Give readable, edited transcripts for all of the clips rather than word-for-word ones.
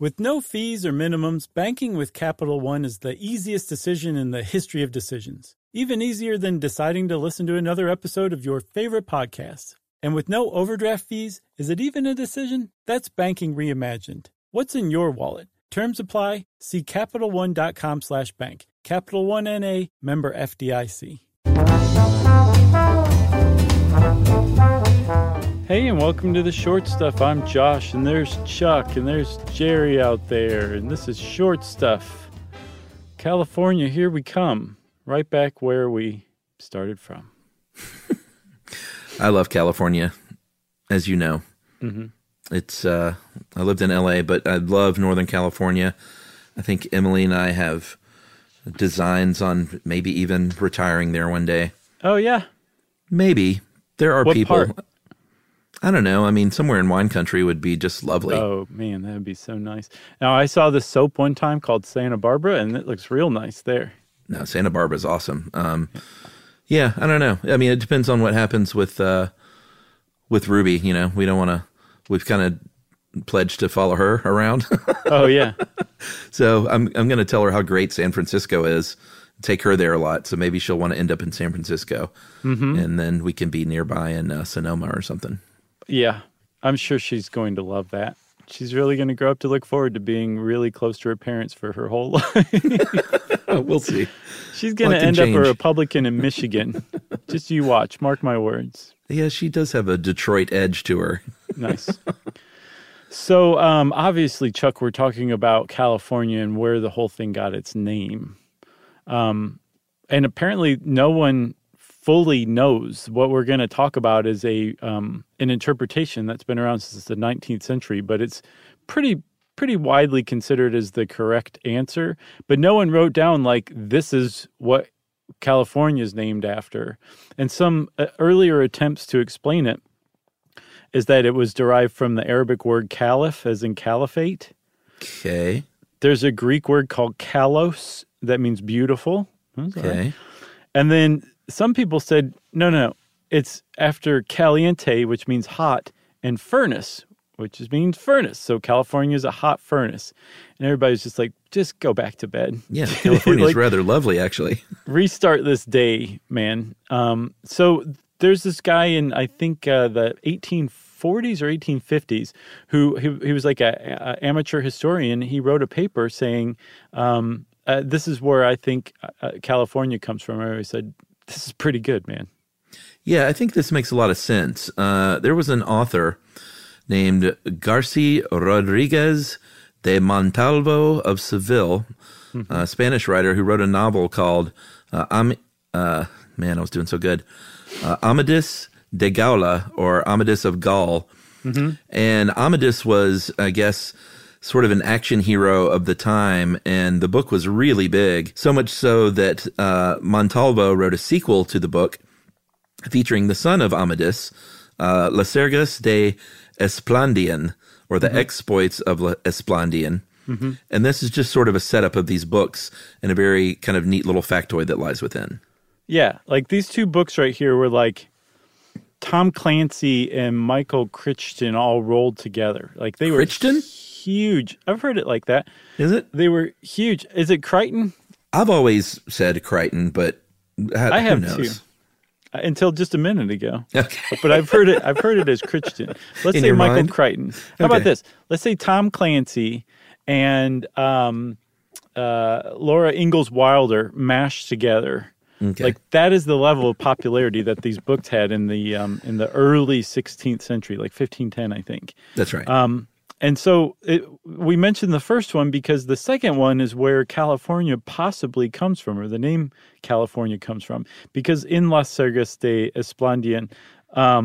With no fees or minimums, banking with Capital One is the easiest decision in the history of decisions. Even easier than deciding to listen to another episode of your favorite podcast. And with no overdraft fees, is it even a decision? That's banking reimagined. What's in your wallet? Terms apply. See CapitalOne.com/bank. Capital One N.A. Member FDIC. Hey, and welcome to The Short Stuff. I'm Josh, and there's Chuck, and there's Jerry out there, and this is Short Stuff. California, here we come. Right back where we started from. I love California, as you know. Mm-hmm. It's I lived in L.A., but I love Northern California. I think Emily and I have designs on maybe even retiring there one day. Oh, yeah. Maybe. There are what people... Part? I don't know. I mean, somewhere in wine country would be just lovely. Oh, man, that would be so nice. Now, I saw this soap one time called Santa Barbara, and it looks real nice there. No, Santa Barbara's awesome. Yeah, I don't know. I mean, it depends on what happens with Ruby, you know. We don't want to – we've kind of pledged to follow her around. Oh, yeah. So I'm going to tell her how great San Francisco is, take her there a lot. So maybe she'll want to end up in San Francisco, mm-hmm. and then we can be nearby in Sonoma or something. Yeah, I'm sure she's going to love that. She's really going to grow up to look forward to being really close to her parents for her whole life. We'll see. She's going to end up a Republican in Michigan. Just you watch. Mark my words. Yeah, she does have a Detroit edge to her. Nice. So, obviously, Chuck, we're talking about California and where the whole thing got its name. And apparently no one... fully knows what we're going to talk about is an interpretation that's been around since the 19th century, but it's pretty widely considered as the correct answer. But no one wrote down, like, this is what California is named after. And some earlier attempts to explain it is that it was derived from the Arabic word caliph, as in caliphate. Okay. There's a Greek word called kalos that means beautiful. Okay. And then... some people said, no, it's after caliente, which means hot, and furnace, which means furnace. So California is a hot furnace. And everybody's just like, just go back to bed. Yeah, California is like, rather lovely, actually. Restart this day, man. So there's this guy in, I think, the 1840s or 1850s who he was like an amateur historian. He wrote a paper saying, this is where I think California comes from. I always said, this is pretty good, man. Yeah, I think this makes a lot of sense. There was an author named Garci Rodriguez de Montalvo of Seville, mm-hmm. a Spanish writer who wrote a novel called Amadis de Gaula, or Amadis of Gaul. Mm-hmm. And Amadis was, I guess, sort of an action hero of the time, and the book was really big, so much so that Montalvo wrote a sequel to the book featuring the son of Amadis, Las Sergas de Esplandian, or the mm-hmm. exploits of Esplandian. Mm-hmm. And this is just sort of a setup of these books and a very kind of neat little factoid that lies within. Yeah, like these two books right here were like Tom Clancy and Michael Crichton all rolled together. Like they were Crichton? Huge. I've heard it like that. Is it? They were huge. Is it Crichton? I've always said Crichton, but I have knows? Too. Until just a minute ago. Okay. But I've heard it as Crichton. Let's say Michael mind? Crichton. How about this? Let's say Tom Clancy and Laura Ingalls Wilder mashed together. Okay. Like that is the level of popularity that these books had in the early 16th century, like 1510, I think. That's right. And so we mentioned the first one because the second one is where California possibly comes from, or the name California comes from, because in Las Sergas de Esplandian, a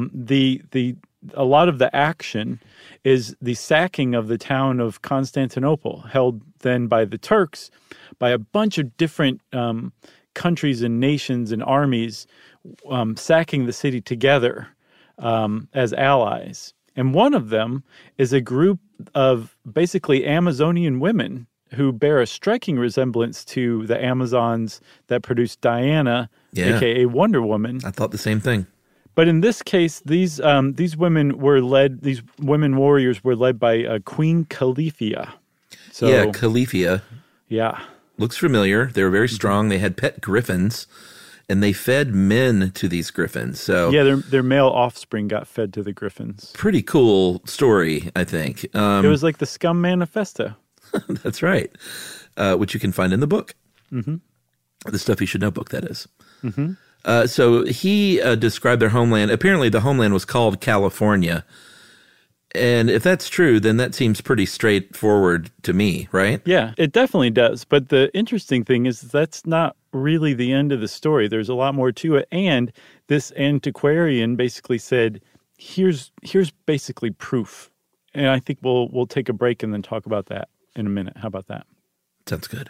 lot of the action is the sacking of the town of Constantinople, held then by the Turks, by a bunch of different countries and nations and armies sacking the city together as allies. And one of them is a group of basically Amazonian women who bear a striking resemblance to the Amazons that produced Diana, a.k.a. Wonder Woman. I thought the same thing. But in this case, these women warriors were led by Queen Califia. So, yeah, Califia. Yeah. Looks familiar. They were very strong. They had pet griffins, and they fed men to these griffins. So yeah, their male offspring got fed to the griffins. Pretty cool story, I think. It was like the Scum Manifesto. That's right, which you can find in the book. Mm-hmm. The Stuff You Should Know book, that is. Mm-hmm. So he described their homeland. Apparently the homeland was called California. And if that's true, then that seems pretty straightforward to me, right? Yeah, it definitely does. But the interesting thing is that's not really the end of the story. There's a lot more to it. And this antiquarian basically said, here's basically proof. And I think we'll take a break and then talk about that in a minute. How about that? Sounds good.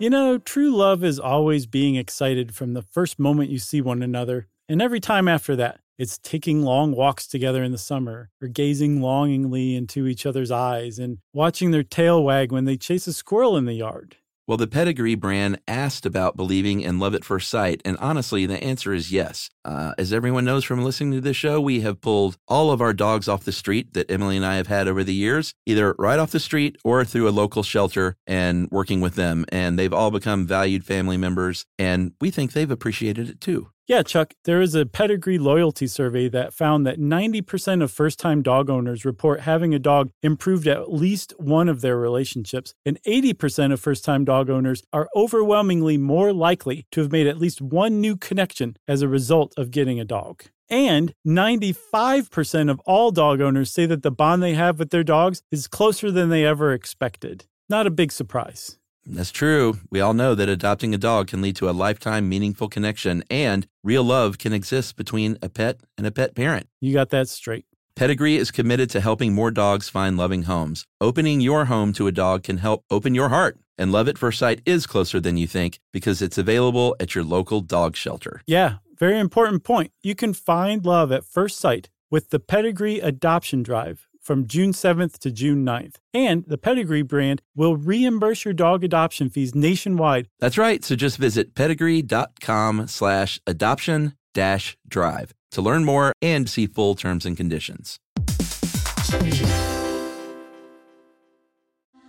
You know, true love is always being excited from the first moment you see one another, and every time after that. It's taking long walks together in the summer, or gazing longingly into each other's eyes, and watching their tail wag when they chase a squirrel in the yard. Well, the Pedigree brand asked about believing in love at first sight, and honestly, the answer is yes. As everyone knows from listening to this show, we have pulled all of our dogs off the street that Emily and I have had over the years, either right off the street or through a local shelter and working with them, and they've all become valued family members, and we think they've appreciated it too. Yeah, Chuck, there is a Pedigree loyalty survey that found that 90% of first-time dog owners report having a dog improved at least one of their relationships, and 80% of first-time dog owners are overwhelmingly more likely to have made at least one new connection as a result of getting a dog. And 95% of all dog owners say that the bond they have with their dogs is closer than they ever expected. Not a big surprise. That's true. We all know that adopting a dog can lead to a lifetime meaningful connection, and real love can exist between a pet and a pet parent. You got that straight. Pedigree is committed to helping more dogs find loving homes. Opening your home to a dog can help open your heart. And love at first sight is closer than you think because it's available at your local dog shelter. Yeah, very important point. You can find love at first sight with the Pedigree Adoption Drive from June 7th to June 9th. And the Pedigree brand will reimburse your dog adoption fees nationwide. That's right. So just visit pedigree.com/adoption-drive to learn more and see full terms and conditions.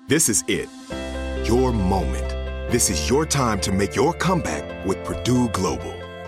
This is it. Your moment. This is your time to make your comeback with Purdue Global.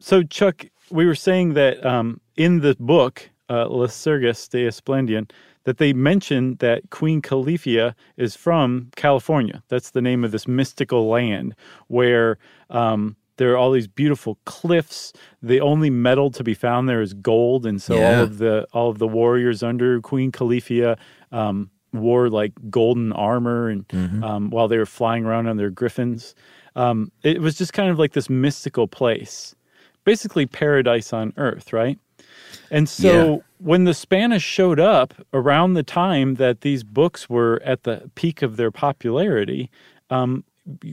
So, Chuck, we were saying that in the book, Las Sergas de Esplandian, that they mentioned that Queen Califia is from California. That's the name of this mystical land where there are all these beautiful cliffs. The only metal to be found there is gold, and so all of the warriors under Queen Califia wore like golden armor, and while they were flying around on their griffins, it was just kind of like this mystical place, basically paradise on earth, right? And so when the Spanish showed up around the time that these books were at the peak of their popularity,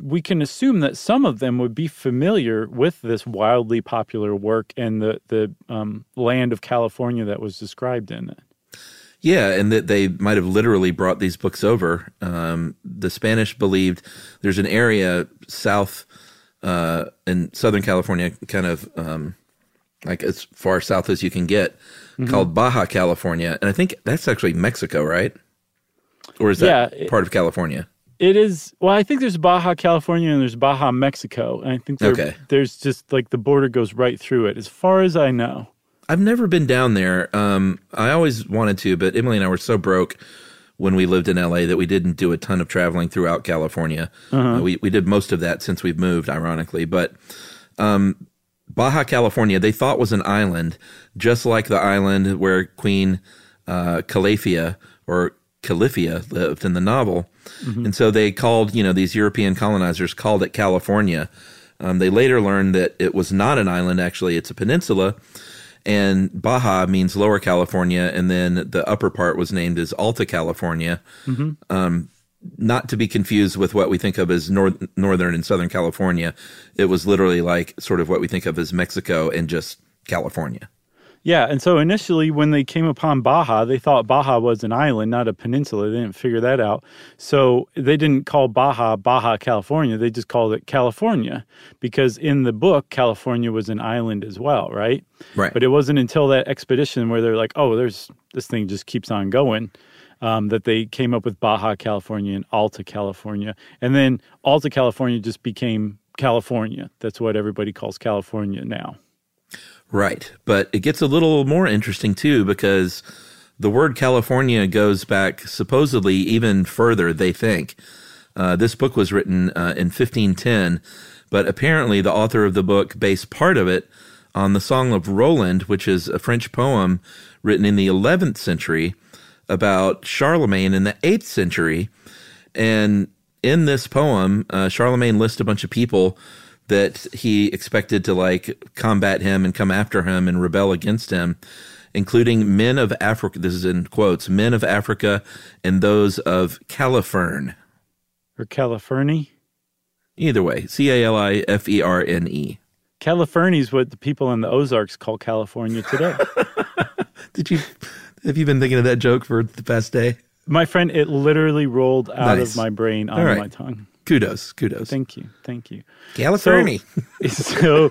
we can assume that some of them would be familiar with this wildly popular work and the land of California that was described in it. Yeah, and that they might have literally brought these books over. The Spanish believed there's an area south in Southern California, kind of like as far south as you can get, called Baja California. And I think that's actually Mexico, right? Or is that part of California? It is. Well, I think there's Baja California and there's Baja Mexico. And I think there's just like the border goes right through it as far as I know. I've never been down there. I always wanted to, but Emily and I were so broke when we lived in L.A. that we didn't do a ton of traveling throughout California. We did most of that since we've moved, ironically. But Baja California, they thought was an island, just like the island where Queen Califia or Califia lived in the novel. And so they called, you know, these European colonizers called it California. They later learned that it was not an island, actually. It's a peninsula. And Baja means Lower California, and then the upper part was named as Alta California, not to be confused with what we think of as Northern and Southern California. It was literally like sort of what we think of as Mexico and just California. Yeah, and so initially when they came upon Baja, they thought Baja was an island, not a peninsula. They didn't figure that out. So they didn't call Baja, Baja California. They just called it California because in the book, California was an island as well, right? Right. But it wasn't until that expedition where they're like, oh, there's this thing just keeps on going, that they came up with Baja California and Alta California. And then Alta California just became California. That's what everybody calls California now. Right, but it gets a little more interesting, too, because the word California goes back supposedly even further, they think. This book was written in 1510, but apparently the author of the book based part of it on the Song of Roland, which is a French poem written in the 11th century about Charlemagne in the 8th century. And in this poem, Charlemagne lists a bunch of people that he expected to like combat him and come after him and rebel against him, including men of Africa. This is in quotes, men of Africa and those of Califern. Or Califerni? Either way, C-A-L-I-F-E-R-N-E. Califerni is what the people in the Ozarks call California today. Have you been thinking of that joke for the past day? My friend, it literally rolled out of my brain onto my tongue. Kudos. Thank you. Califerni. So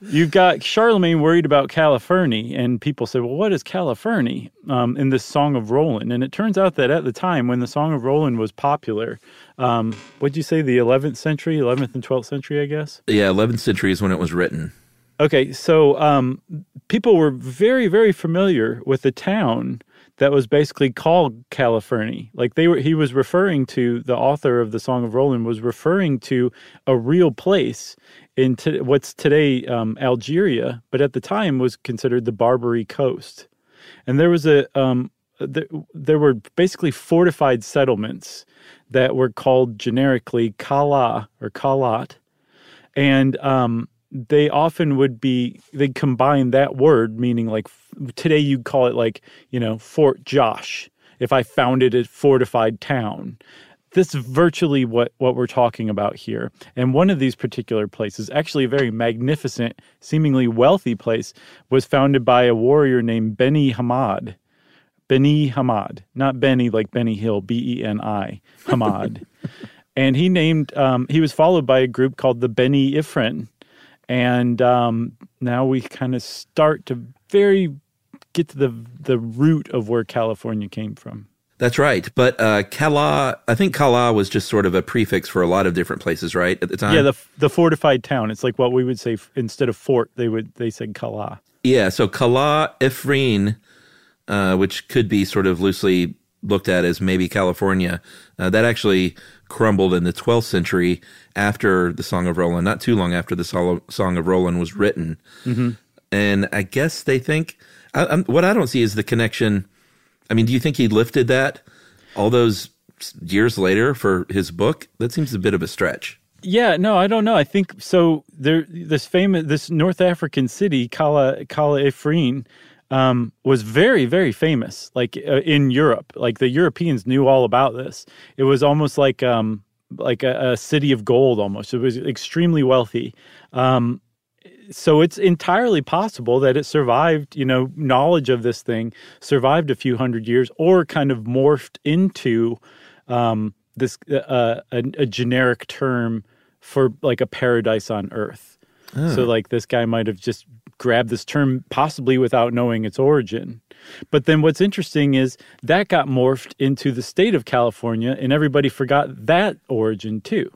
you've got Charlemagne worried about Califerni, and people say, well, what is Califerni in this Song of Roland? And it turns out that at the time when the Song of Roland was popular, what'd you say, the 11th century, 11th and 12th century, I guess? Yeah, 11th century is when it was written. Okay, so people were very, very familiar with the town that was basically called Califerni. Like he was referring to, the author of the Song of Roland was referring to a real place in what's today Algeria, but at the time was considered the Barbary Coast. And there was there were basically fortified settlements that were called generically Kala or Kalat, and they often would be, they'd combine that word, meaning like today you'd call it like, you know, Fort Josh, if I founded a fortified town. This is virtually what we're talking about here. And one of these particular places, actually a very magnificent, seemingly wealthy place, was founded by a warrior named Beni Hamad, not Benny like Benny Hill, B-E-N-I, Hamad. And he named, he was followed by a group called the Beni Ifran. And now we kind of start to very get to the root of where California came from. That's right. But Kala, I think Kala was just sort of a prefix for a lot of different places, right, at the time? Yeah, the fortified town. It's like what we would say instead of fort, they said Kala. Yeah, so Kala Ifran, which could be sort of loosely looked at as maybe California, that actually crumbled in the 12th century after the Song of Roland, not too long after the Song of Roland was written. And I guess they think, what I don't see is the connection. I mean, do you think he lifted that all those years later for his book? That seems a bit of a stretch. Yeah, no, I don't know. I think so. This North African city, Kala Ifran, was very, very famous, like in Europe. Like the Europeans knew all about this. It was almost like a city of gold almost. It was extremely wealthy. So it's entirely possible that it survived, you know, knowledge of this thing survived a few hundred years or kind of morphed into this a generic term for like a paradise on earth. Oh. So like this guy might have just grabbed this term possibly without knowing its origin. But then what's interesting is that got morphed into the state of California, and everybody forgot that origin too.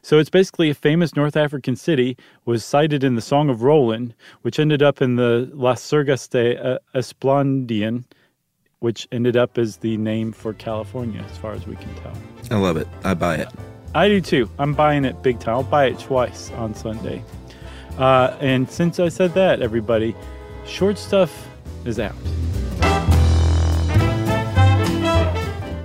So it's basically a famous North African city was cited in the Song of Roland, which ended up in the Las Sergas de Esplandian, which ended up as the name for California, as far as we can tell. I love it. I buy it. I do too. I'm buying it big time. I'll buy it twice on Sunday. And since I said that, everybody, Short Stuff is out.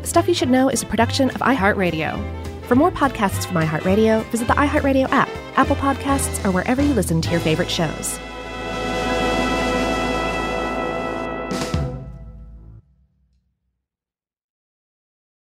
Stuff You Should Know is a production of iHeartRadio. For more podcasts from iHeartRadio, visit the iHeartRadio app, Apple Podcasts, or wherever you listen to your favorite shows.